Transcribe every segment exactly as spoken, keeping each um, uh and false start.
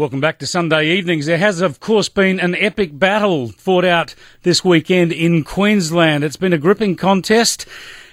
Welcome back to Sunday Evenings. There has, of course, been an epic battle fought out this weekend in Queensland. It's been a gripping contest,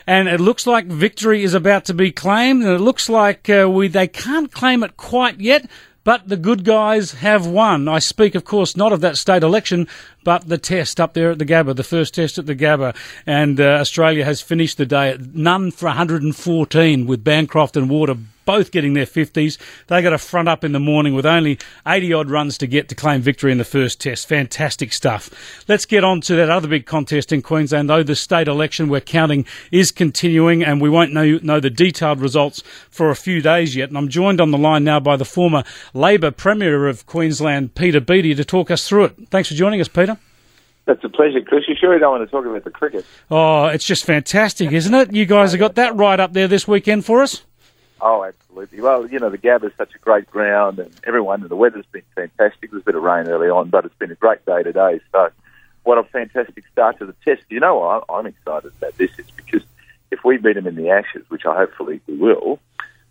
and it looks like victory is about to be claimed, and it looks like uh, we they can't claim it quite yet, but the good guys have won. I speak, of course, not of that state election, but the test up there at the Gabba, the first test at the Gabba. And uh, Australia has finished the day at none for one hundred fourteen, with Bancroft and Warner both getting their fifties. They got a front up in the morning with only eighty-odd runs to get to claim victory in the first test. Fantastic stuff. Let's get on to that other big contest in Queensland, though. The state election, we're counting, is continuing, and we won't know, know the detailed results for a few days yet. And I'm joined on the line now by the former Labor Premier of Queensland, Peter Beattie, to talk us through it. Thanks for joining us, Peter. That's a pleasure, Chris. You sure don't want to talk about the cricket? Oh, it's just fantastic, isn't it? You guys have got that right up there this weekend for us. Oh, absolutely. Well, you know, the Gabba is such a great ground, and everyone, and the weather's been fantastic. There was a bit of rain early on, but it's been a great day today. So what a fantastic start to the test. You know, I, I'm excited about this. It's because if we beat them in the Ashes, which I hopefully we will,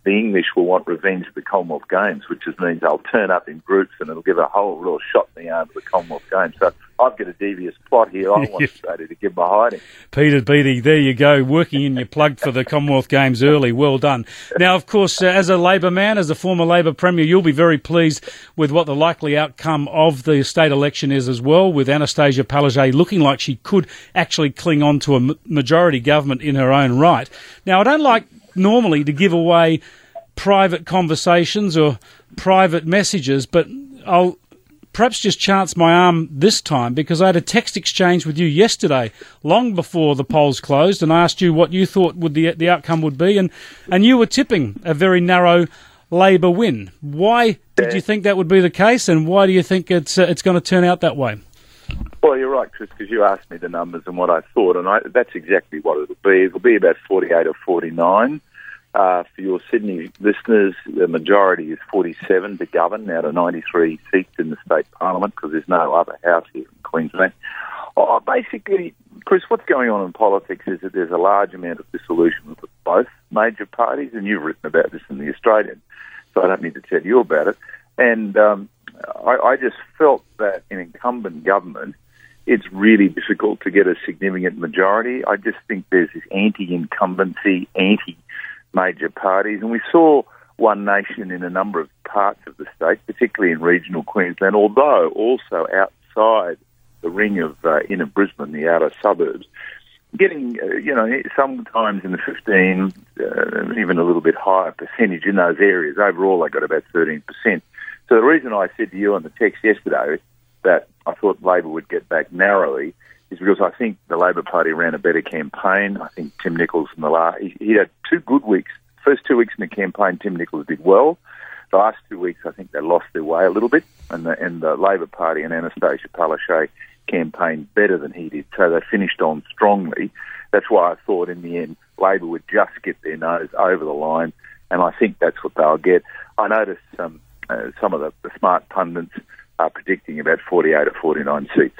the English will want revenge at the Commonwealth Games, which just means they'll turn up in groups, and it'll give a whole real shot in the arm of the Commonwealth Games. So I've got a devious plot here. I want Australia to give them a hiding. Peter Beattie, there you go, working in your plug for the Commonwealth Games early. Well done. Now, of course, uh, as a Labor man, as a former Labor Premier, you'll be very pleased with what the likely outcome of the state election is as well, with Anastasia Palaszczuk looking like she could actually cling on to a majority government in her own right. Now, I don't like normally to give away private conversations or private messages, but I'll perhaps just chance my arm this time, because I had a text exchange with you yesterday, long before the polls closed, and I asked you what you thought would the the outcome would be, and, and you were tipping a very narrow Labor win. Why did you think that would be the case, and why do you think it's uh, it's going to turn out that way? Well, you're right, Chris, because you asked me the numbers and what I thought, and I, that's exactly what it'll be. It'll be about forty-eight or forty-nine. Uh, for your Sydney listeners, the majority is forty-seven to govern out of ninety-three seats in the state parliament, because there's no other house here in Queensland. Oh, basically, Chris, what's going on in politics is that there's a large amount of disillusionment with both major parties, and you've written about this in The Australian, so I don't need to tell you about it. And um, I, I just felt that in incumbent government, it's really difficult to get a significant majority. I just think there's this anti-incumbency, anti major parties, and we saw One Nation in a number of parts of the state, particularly in regional Queensland, although also outside the ring of uh, inner Brisbane, the outer suburbs, getting, uh, you know, sometimes in the fifteen, uh, even a little bit higher percentage in those areas. Overall, I got about thirteen percent. So the reason I said to you on the text yesterday that I thought Labor would get back narrowly is because I think the Labor Party ran a better campaign. I think Tim Nicholls in the last... He, he had two good weeks. First two weeks in the campaign, Tim Nicholls did well. The last two weeks, I think they lost their way a little bit, and the, and the Labor Party and Anastasia Palaszczuk campaigned better than he did, so they finished on strongly. That's why I thought in the end Labor would just get their nose over the line, and I think that's what they'll get. I noticed um, uh, some of the, the smart pundits are predicting about forty-eight or forty-nine seats.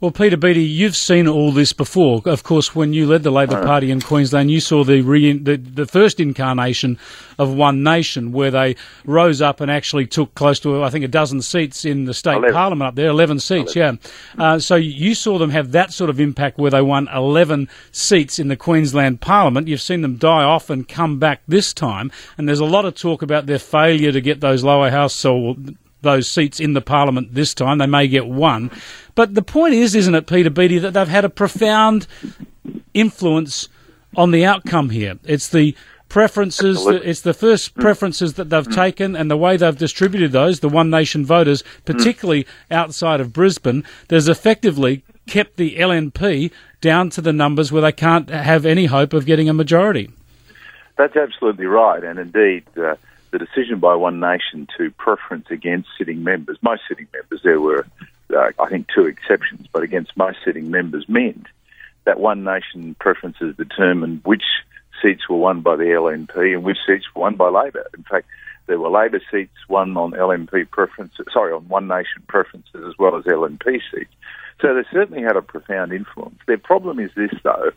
Well, Peter Beattie, you've seen all this before. Of course, when you led the Labor Party in Queensland, you saw the, re- the the first incarnation of One Nation, where they rose up and actually took close to, I think, a dozen seats in the state eleven. Parliament up there, eleven seats, eleven. yeah. Uh, so you saw them have that sort of impact where they won eleven seats in the Queensland Parliament. You've seen them die off and come back this time, and there's a lot of talk about their failure to get those lower house or those seats in the parliament this time. They may get one. But the point is, isn't it, Peter Beattie, that they've had a profound influence on the outcome here. It's the preferences, Absolutely. it's the first preferences that they've mm. taken, and the way they've distributed those, the One Nation voters, particularly mm. outside of Brisbane, there's effectively kept the L N P down to the numbers where they can't have any hope of getting a majority. That's absolutely right, and indeed... Uh the decision by One Nation to preference against sitting members, most sitting members, there were, uh, I think, two exceptions, but against most sitting members meant that One Nation preferences determined which seats were won by the L N P and which seats were won by Labor. In fact, there were Labor seats won on L N P preferences, sorry, on One Nation preferences as well as L N P seats. So they certainly had a profound influence. Their problem is this, though,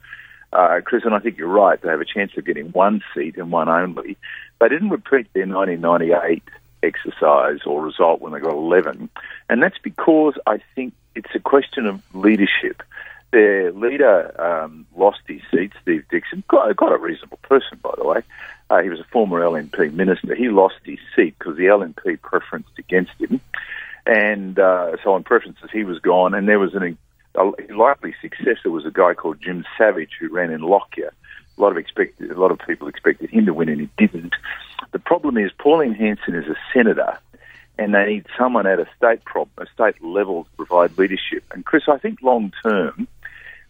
Uh, Chris, and I think you're right, they have a chance of getting one seat and one only. They didn't repeat their nineteen ninety-eight exercise or result when they got eleven. And that's because I think it's a question of leadership. Their leader um, lost his seat, Steve Dickson, quite, quite a reasonable person, by the way. Uh, he was a former L N P minister. He lost his seat because the L N P preferenced against him. And uh, so on preferences, he was gone. And there was an, a likely successor was a guy called Jim Savage who ran in Lockyer. A lot of expected, a lot of people expected him to win, and he didn't. The problem is Pauline Hanson is a senator, and they need someone at a state prop, a state level to provide leadership. And Chris, I think long term,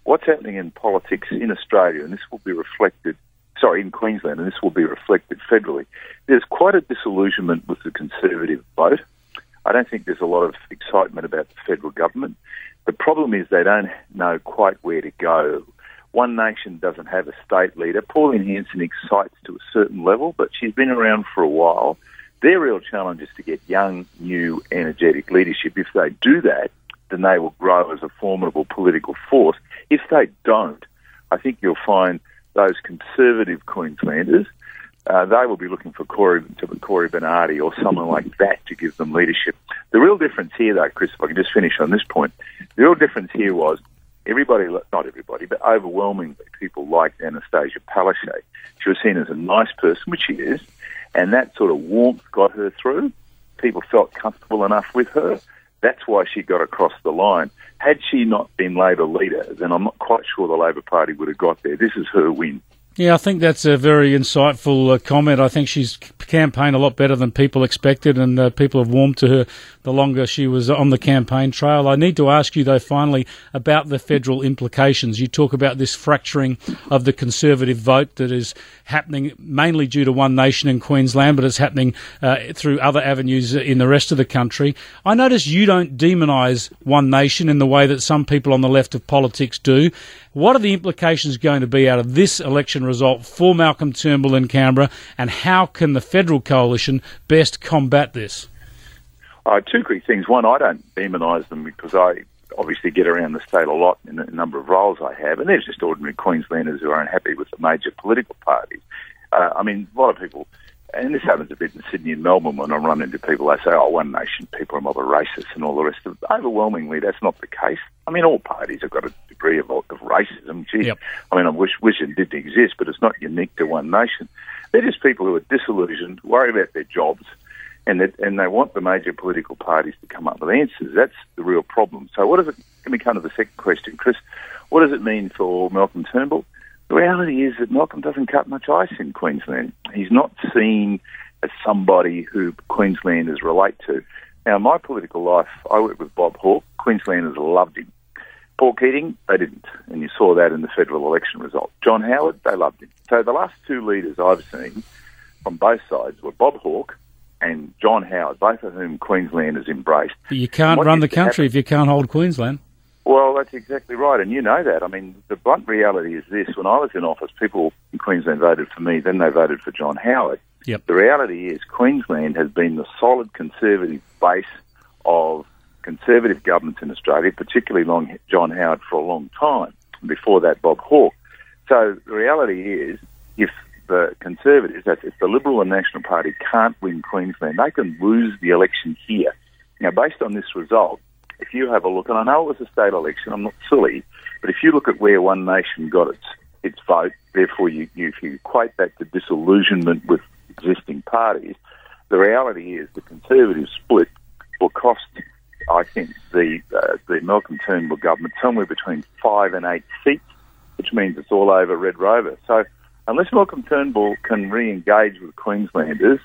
what's happening in politics in Australia, and this will be reflected, sorry, in Queensland, and this will be reflected federally. There's quite a disillusionment with the Conservative vote. I don't think there's a lot of excitement about the federal government. The problem is they don't know quite where to go. One Nation doesn't have a state leader. Pauline Hanson excites to a certain level, but she's been around for a while. Their real challenge is to get young, new, energetic leadership. If they do that, then they will grow as a formidable political force. If they don't, I think you'll find those conservative Queenslanders, uh, they will be looking for Corey, to Corey Bernardi or someone like that to give them leadership. The real difference here, though, Chris, if I can just finish on this point, the real difference here was everybody, not everybody, but overwhelmingly people liked Anastasia Palaszczuk. She was seen as a nice person, which she is, and that sort of warmth got her through. People felt comfortable enough with her. That's why she got across the line. Had she not been Labor leader, then I'm not quite sure the Labor Party would have got there. This is her win. Yeah, I think that's a very insightful uh, comment. I think she's campaigned a lot better than people expected, and uh, people have warmed to her the longer she was on the campaign trail. I need to ask you, though, finally, about the federal implications. You talk about this fracturing of the Conservative vote that is happening mainly due to One Nation in Queensland, but it's happening uh, through other avenues in the rest of the country. I notice you don't demonise One Nation in the way that some people on the left of politics do. What are the implications going to be out of this election result for Malcolm Turnbull in Canberra, and how can the federal coalition best combat this? Uh, two quick things. One, I don't demonise them because I obviously get around the state a lot in the number of roles I have, and there's just ordinary Queenslanders who are unhappy with the major political parties. Uh, I mean, a lot of people, and this happens a bit in Sydney and Melbourne when I run into people, they say, oh, One Nation people are mob racists and all the rest of it. Overwhelmingly, that's not the case. I mean, all parties have got a degree of, of racism. Gee, yep. I mean, I wish, wish it didn't exist, but it's not unique to One Nation. They're just people who are disillusioned, worry about their jobs, and that, and they want the major political parties to come up with answers. That's the real problem. So what does it, let me come to the second question, Chris. What does it mean for Malcolm Turnbull? The reality is that Malcolm doesn't cut much ice in Queensland. He's not seen as somebody who Queenslanders relate to. Now, in my political life, I worked with Bob Hawke. Queenslanders loved him. Paul Keating, they didn't, and you saw that in the federal election result. John Howard, they loved him. So the last two leaders I've seen from both sides were Bob Hawke and John Howard, both of whom Queenslanders embraced. But you can't run the country if you can't hold Queensland. Well, that's exactly right, and you know that. I mean, the blunt reality is this. When I was in office, people in Queensland voted for me, then they voted for John Howard. Yep. The reality is Queensland has been the solid conservative base of conservative governments in Australia, particularly long, John Howard for a long time, and before that Bob Hawke. So the reality is if the Conservatives, that's if the Liberal and National Party can't win Queensland, they can lose the election here. Now, based on this result, if you have a look, and I know it was a state election, I'm not silly, but if you look at where One Nation got its, its vote, therefore you, you, if you equate that to disillusionment with existing parties, the reality is the Conservative split will cost, I think, the uh, the Malcolm Turnbull government somewhere between five and eight seats, which means it's all over Red Rover. So unless Malcolm Turnbull can re-engage with Queenslanders,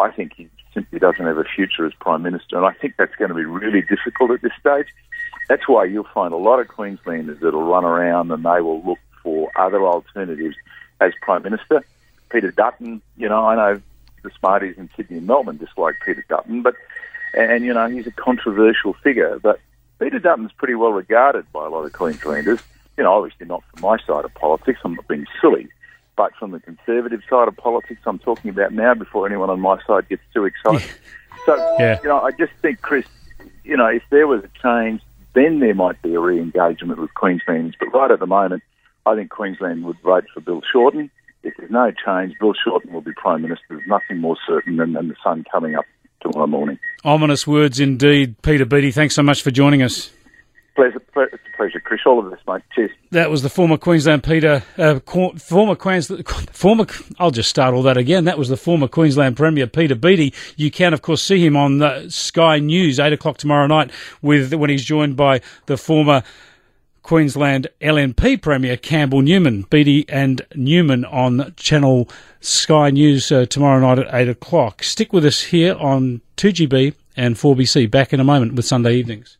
I think he's simply doesn't have a future as Prime Minister, and I think that's going to be really difficult at this stage. That's why you'll find a lot of Queenslanders that'll run around and they will look for other alternatives as Prime Minister. Peter Dutton, you know, I know the Smarties in Sydney and Melbourne dislike Peter Dutton, but and, you know, he's a controversial figure, but Peter Dutton's pretty well regarded by a lot of Queenslanders. You know, obviously not from my side of politics, I'm not being silly, but from the Conservative side of politics I'm talking about now before anyone on my side gets too excited. So, yeah. you know, I just think, Chris, you know, if there was a change, then there might be a re-engagement with Queenslanders. But right at the moment, I think Queensland would vote for Bill Shorten. If there's no change, Bill Shorten will be Prime Minister. There's nothing more certain than, than the sun coming up tomorrow morning. Ominous words indeed. Peter Beattie, thanks so much for joining us. Pleasure, pleasure, Chris. All of this, mate. Cheers. That was the former Queensland Peter, uh, former Queensland, former. I'll just start all that again. That was the former Queensland Premier Peter Beattie. You can, of course, see him on the Sky News eight o'clock tomorrow night with when he's joined by the former Queensland L N P Premier Campbell Newman. Beattie and Newman on Channel Sky News uh, tomorrow night at eight o'clock. Stick with us here on two G B and four B C. Back in a moment with Sunday evenings.